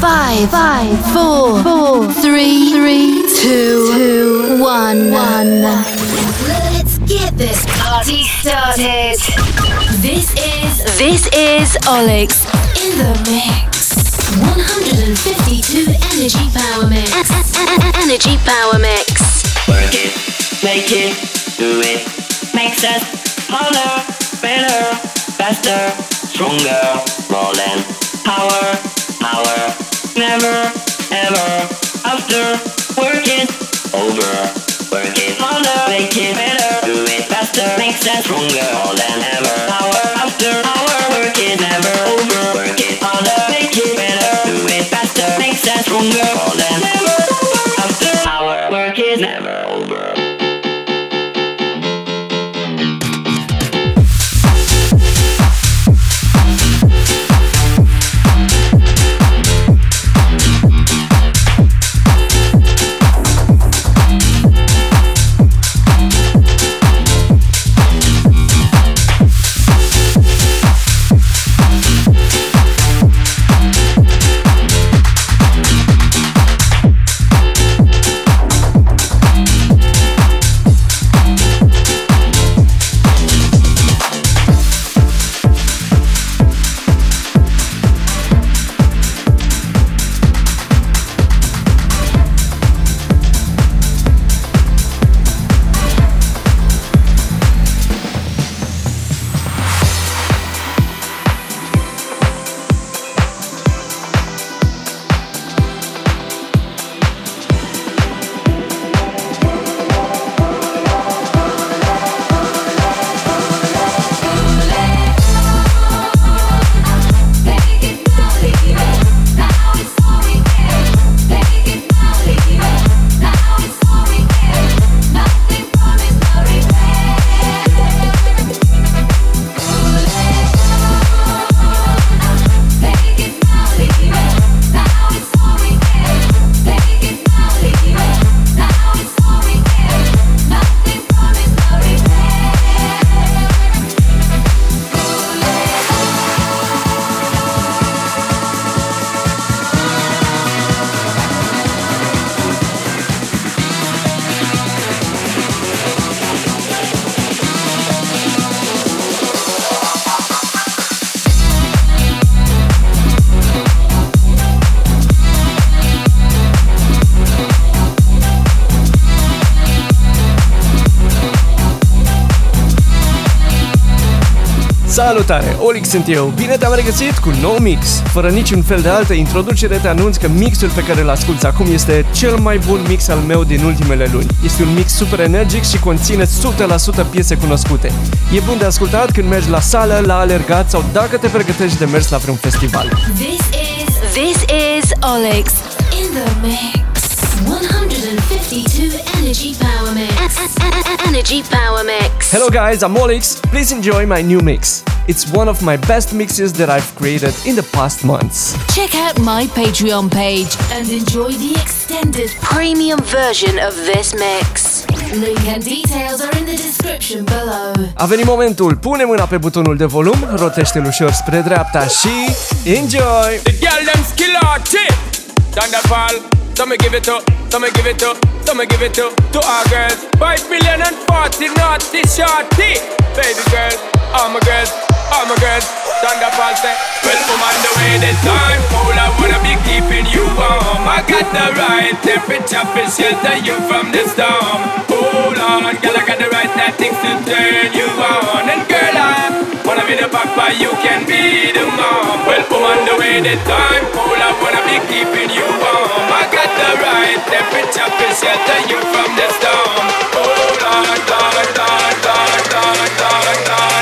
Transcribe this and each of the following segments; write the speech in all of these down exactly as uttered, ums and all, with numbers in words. Five, five, four, four, three, three, two, two, one, one. Let's get this party started. This is this is OLiX in the mix. one hundred fifty-two energy power mix. Energy power mix. Work it, make it, do it. Makes us harder, better, faster, stronger, more than power, power. Never, ever after. Work it over, work it harder, make it better, do it faster. Makes us stronger, more than ever. Power after hour, work it never over, work it harder, make it better, do it faster. Makes us stronger, more than ever. After hour, work is never over. Salutare, OLiX sunt eu, bine te-am regăsit cu nou mix. Fără niciun fel de altă introducere te anunț că mixul pe care îl asculți acum este cel mai bun mix al meu din ultimele luni. Este un mix super energic și conține o sută la sută piese cunoscute. E bun de ascultat când mergi la sală, la alergat sau dacă te pregătești de mers la vreun festival. This is, this is OLiX in the mix. one hundred fifty-two energy power mix. Energy power mix. Hello guys, I'm OLiX. Please enjoy my new mix. It's one of my best mixes that I've created in the past months. Check out my Patreon page and enjoy the extended premium version of this mix. Link and details are in the description below. A venit momentul. Pune mâna pe butonul de volum, rotește-l ușor spre dreapta și enjoy! The girl them skill artist. Down the fall, so me give it up, so me give it up, so me give it up to our girls. five million and forty naughty shorty. Baby girls, all my girls. All my girls, down the fall set. Well, I'm on the way this time. All I wanna be keeping you warm. I got the right temperature to shelter you from the storm. Hold on, girl, I got the right tactics to turn you on. And girl, I wanna be the papa, you can be the mom. Well, I'm on the way this time. All I wanna be keeping you warm. I got the right temperature to shelter you from the storm. Hold on, God, God, God, God, God, God, God.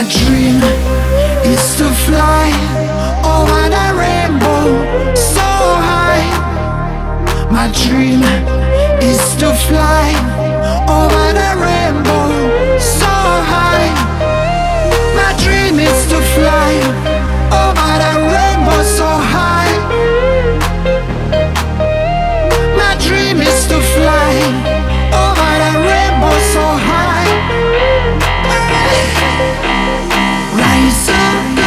My dream is to fly over the rainbow so high. My dream is to fly over the rainbow so high. My dream is to fly over the rainbow so high. My dream is to fly over the rainbow so high. Rise up,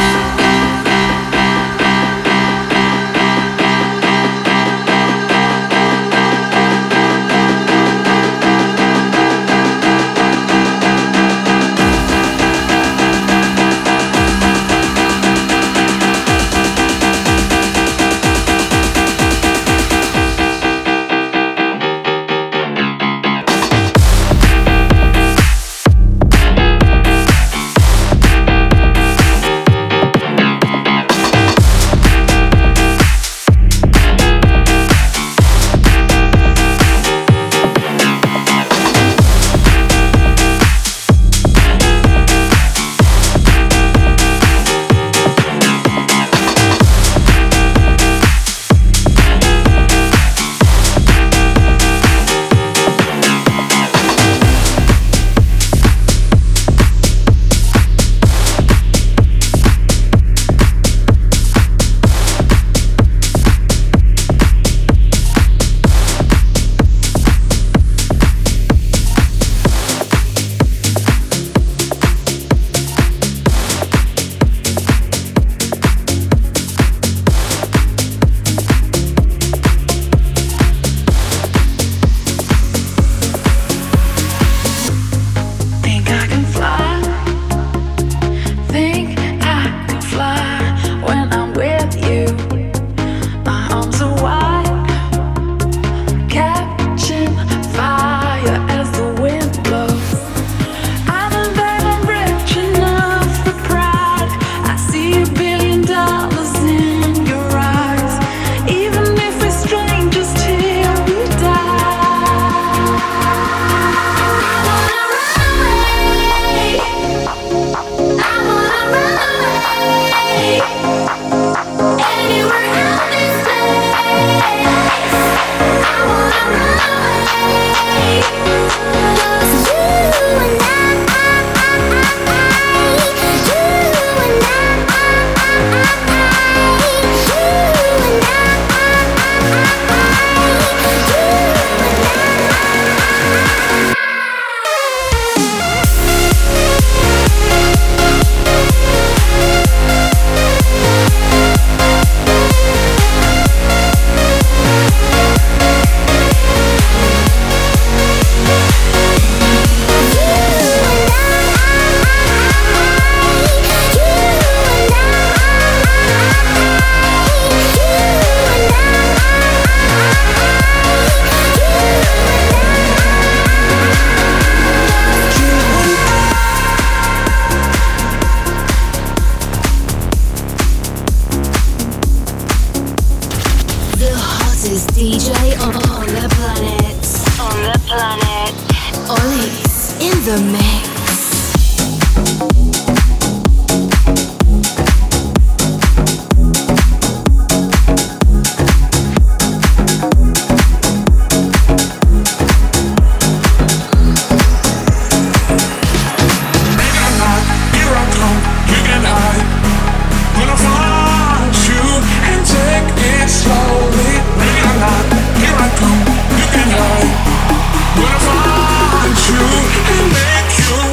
you and make you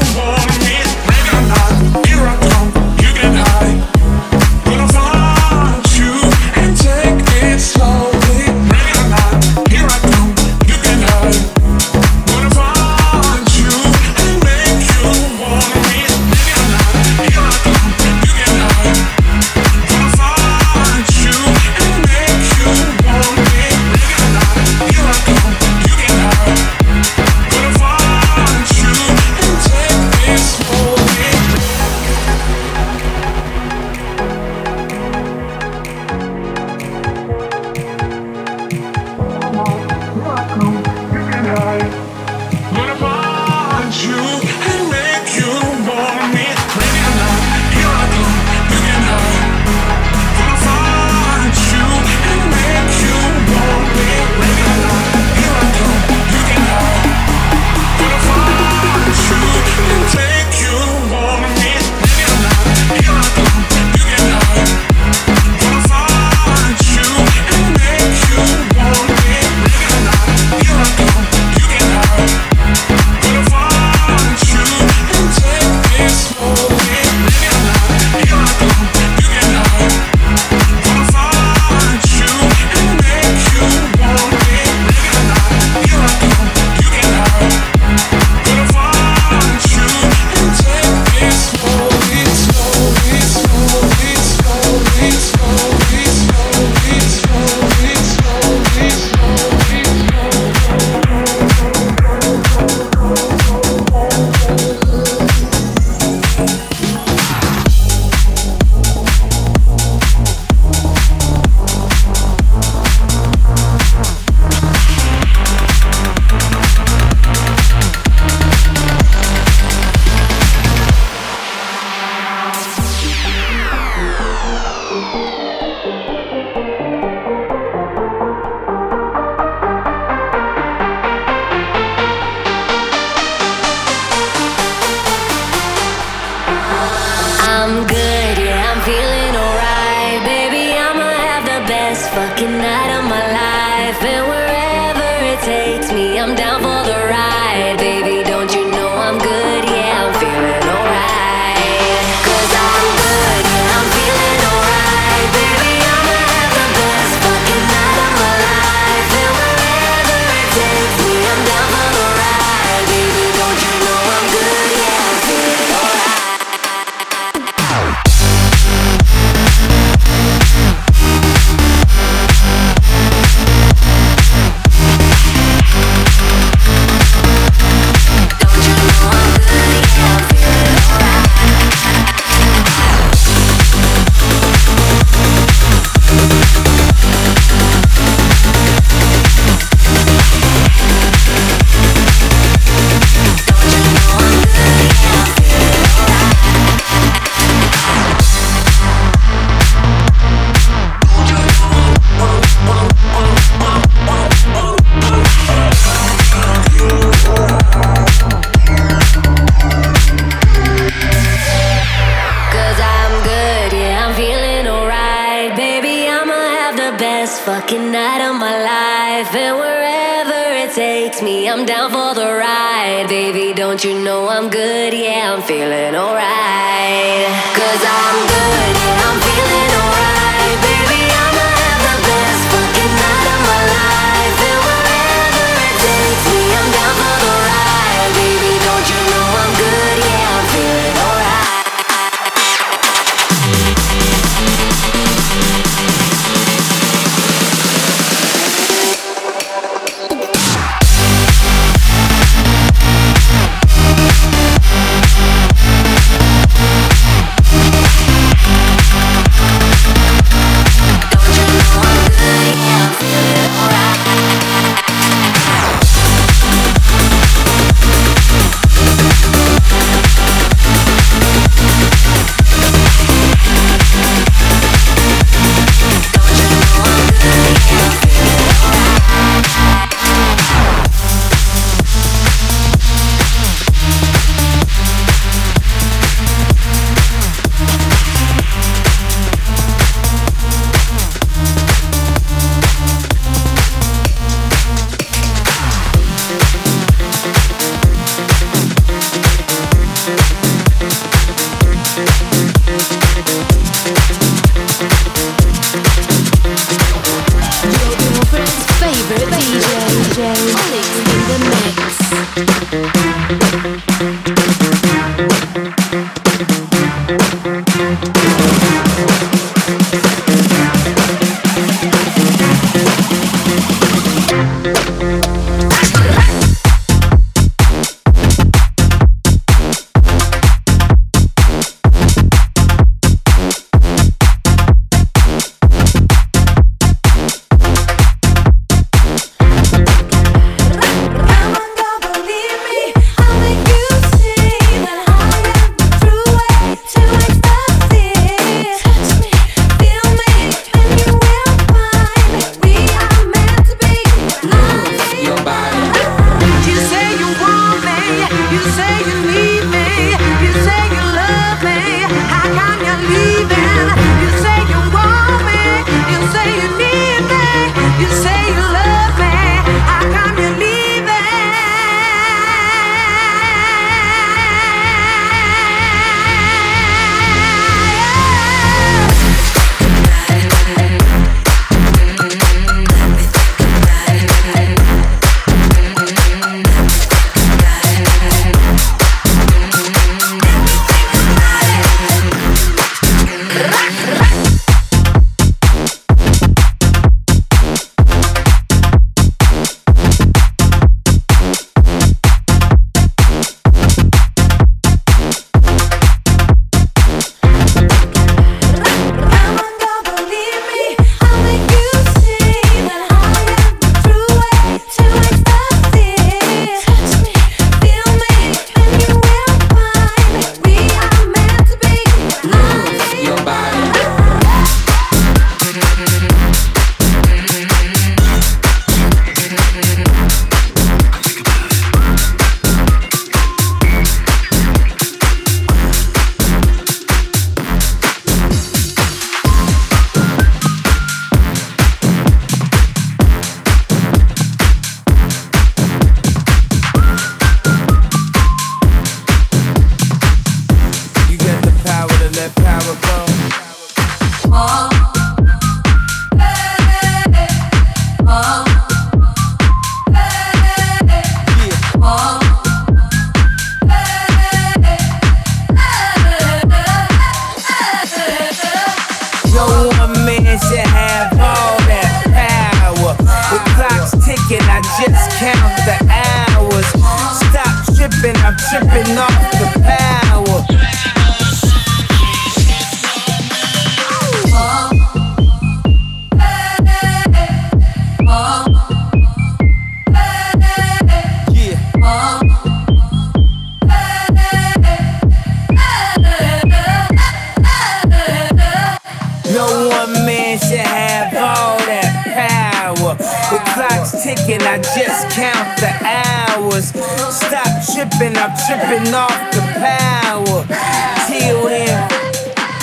fucking night of my life, and wherever it takes me, I'm down for the ride. Baby, don't you know I'm good? Yeah, I'm feeling alright. 'Cause I'm good, yeah, I'm feeling alright. Baby, I'ma have the best fucking night of my life, and wherever it takes me, I'm down for the ride. Baby, don't you know I'm good? Yeah, I'm feeling alright.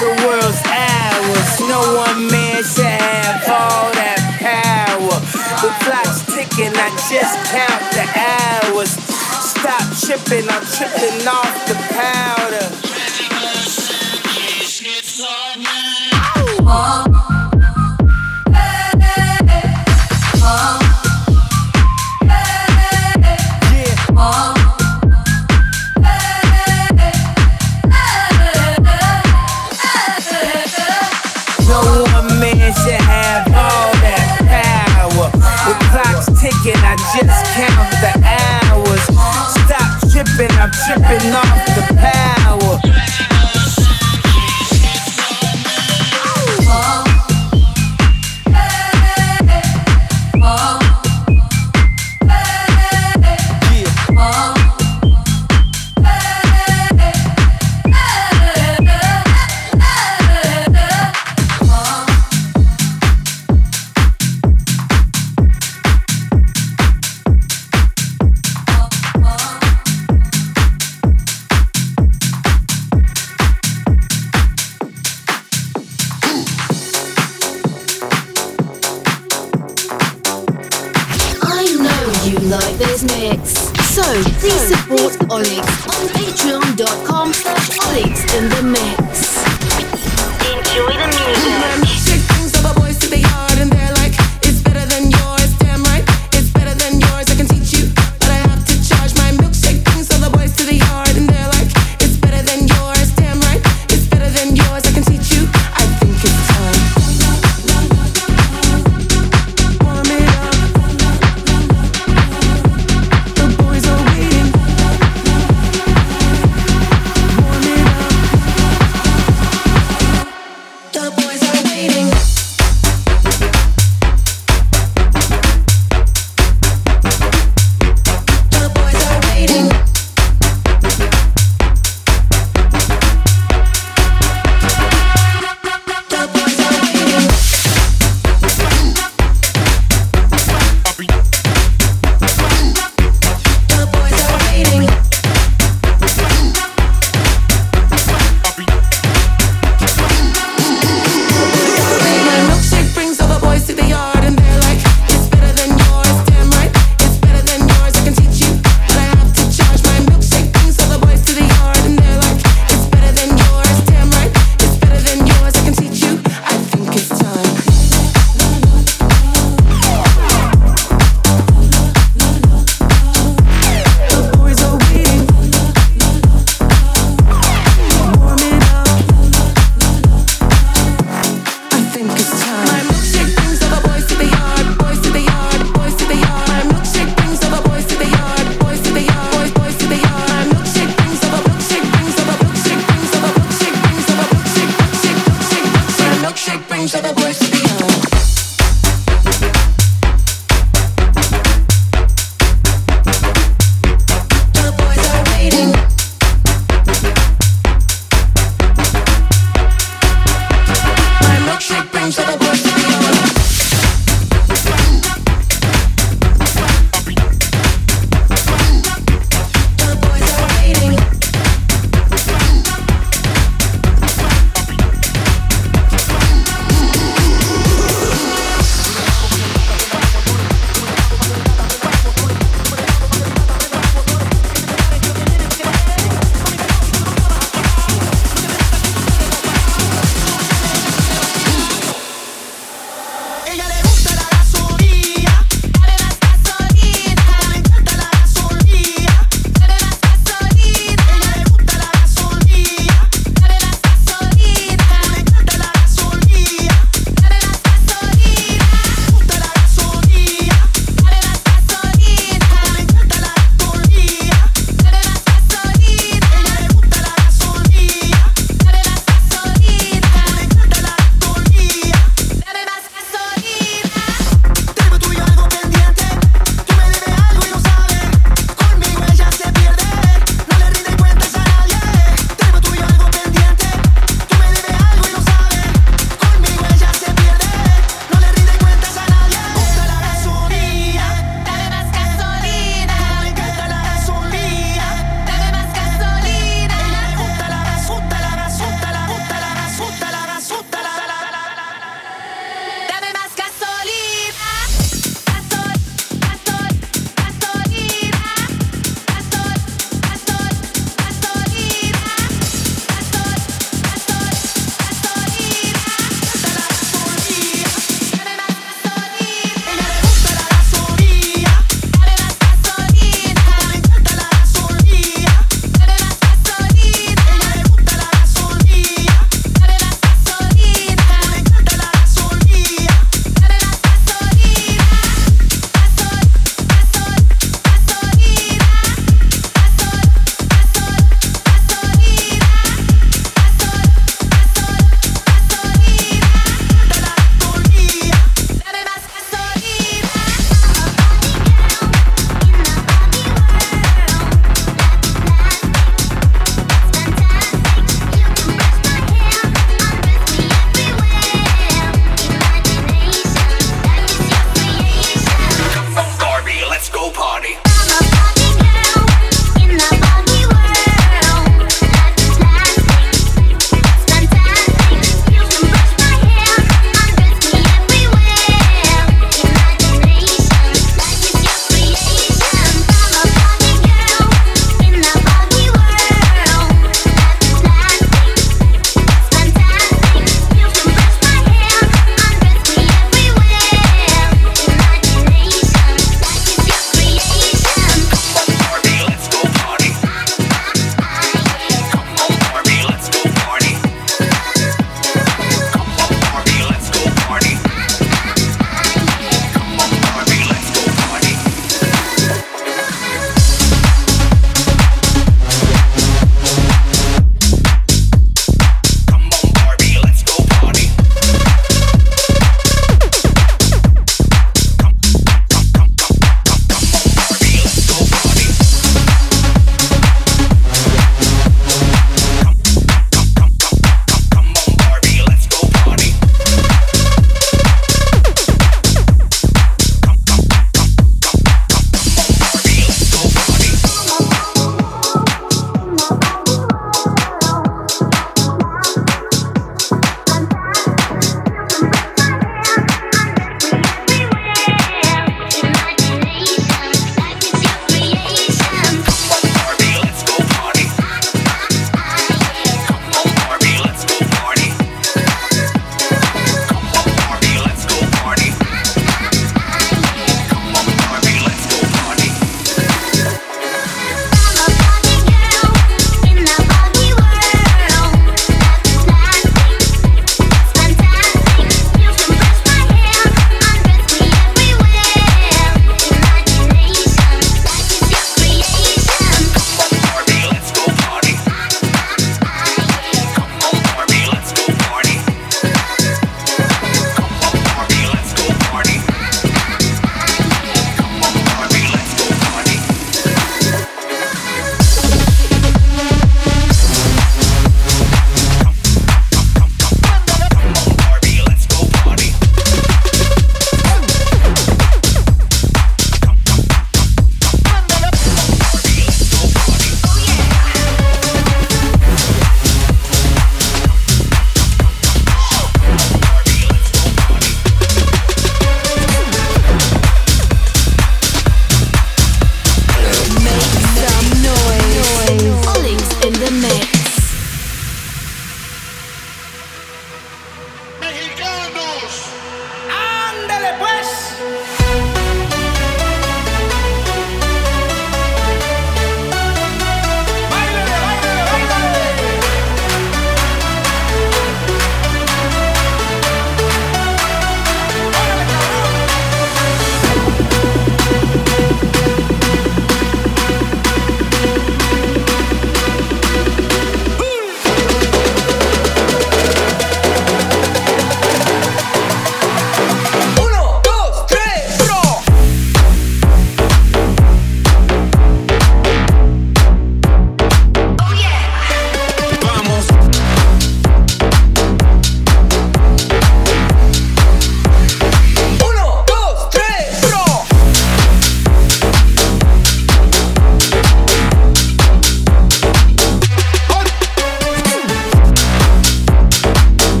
The world's ours. No one man should have all that power. clock's ticking, I just count the hours. Stop tripping, I'm tripping off the powder. Oh. I just count the hours. Stop tripping, I'm tripping off the power.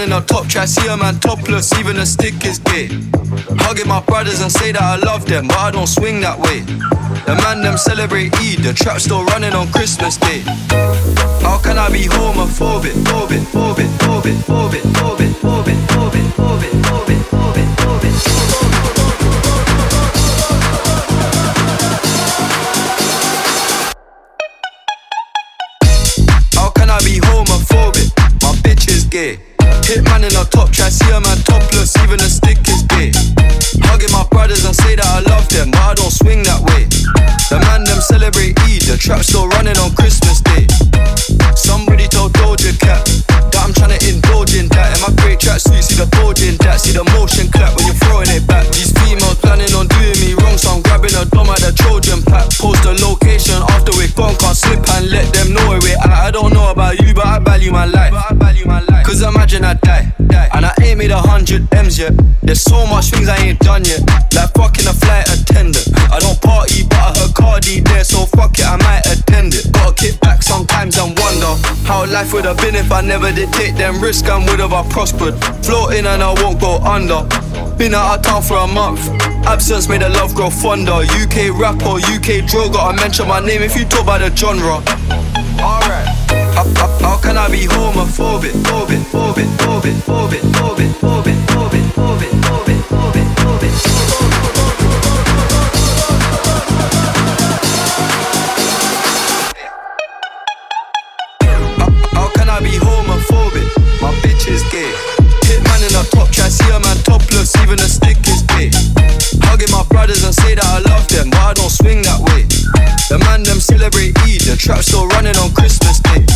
man in a top try see a man topless, even a stick is gay. Hugging my brothers and say that I love them, but I don't swing that way. The man them celebrate Eid, the trap still running on Christmas Day. How can I be homophobic, phobic, phobic, phobic, phobic, phobic, phobic, phobic, phobic, phobic, phobic, phobic, phobic. Hit man in a top, try see a man topless, even a stick is gay. Hugging my brothers and say that I love them, but I don't swing that way. The man them celebrate Eid, the trap still running on Christmas Day. Somebody told Doja Cat that I'm tryna indulge in that. In my great track suit, see the bulge in that, see the motion clap when you're throwing it back. These females planning on doing me wrong, so I'm grabbing a dom at the Trojan pack. Post the location after we're gone, can't slip and let them know where we're at. I don't know about you, but I value my life. Cause imagine I die, and I ain't made a hundred M's yet. There's so much things I ain't done yet, like fucking a flight attendant. I don't party, but I heard Cardi there, so fuck it, I might attend it. Gotta kick back sometimes and wonder how life would have been if I never did take them risks and would have I prospered. Floating and I won't go under. Been out of town for a month, absence made the love grow fonder. U K rapper, U K drill, gotta mention my name if you talk about the genre. Alright. How can I be homophobic, phobic, phobic, phobic, phobic, phobic, phobic, phobic, phobic, phobic, phobic, phobic, phobic? How can I be homophobic? My bitch is gay. Hit man in a top, try see a man topless, even a stick is gay. Hugging my brothers and say that I love them, but I don't swing that way. The man them celebrate Eid, the trap still running on Christmas Day.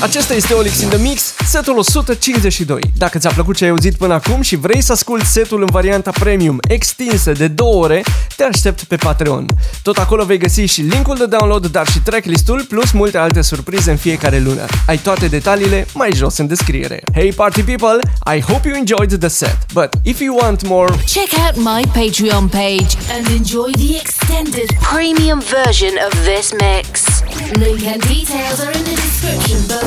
Acesta este OLiX in the Mix, setul o sută cincizeci și doi. Dacă ți-a plăcut ce ai auzit până acum și vrei să asculti setul în varianta premium extinsă de două ore, te aștept pe Patreon. Tot acolo vei găsi și linkul de download, dar și tracklist-ul, plus multe alte surprize în fiecare lună. Ai toate detaliile mai jos în descriere. Hey party people, I hope you enjoyed the set, but if you want more, check out my Patreon page and enjoy the extended premium version of this mix. Link and details are in the description below.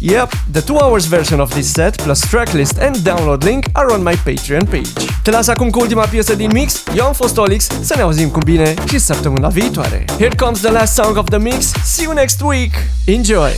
Yep, the two hours version of this set plus tracklist and download link are on my Patreon page. Te las acum cu ultima piesă din mix. Eu am fost OLiX, să ne auzim cu bine și săptămâna viitoare. Here comes the last song of the mix. See you next week. Enjoy!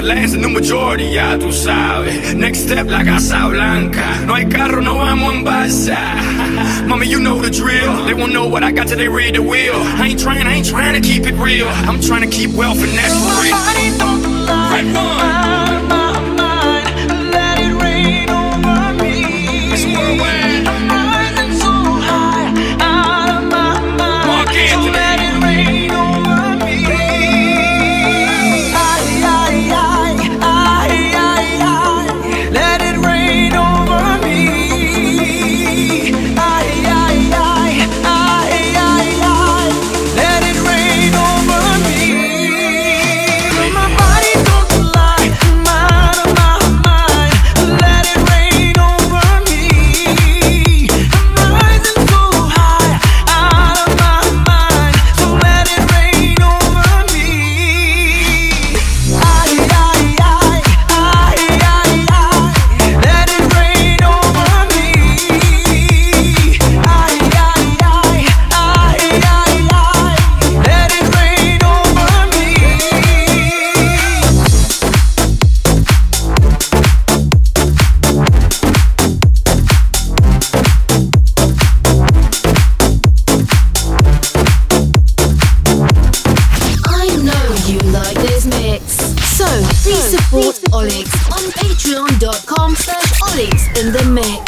Last new majority, ya tú sabes. Next step like Casablanca. No hay carro, no vamos en balsa. Mommy, you know the drill. They won't know what I got till they read the wheel. I ain't trying, I ain't trying to keep it real. I'm trying to keep wealth and that's for real. Nobody don't like my, my, mind. Let it rain over me. It's worldwide. I'm rising so high, out of my mind. So let it rain over me. Please support OLiX on patreon dot com slash OLiX in the mix.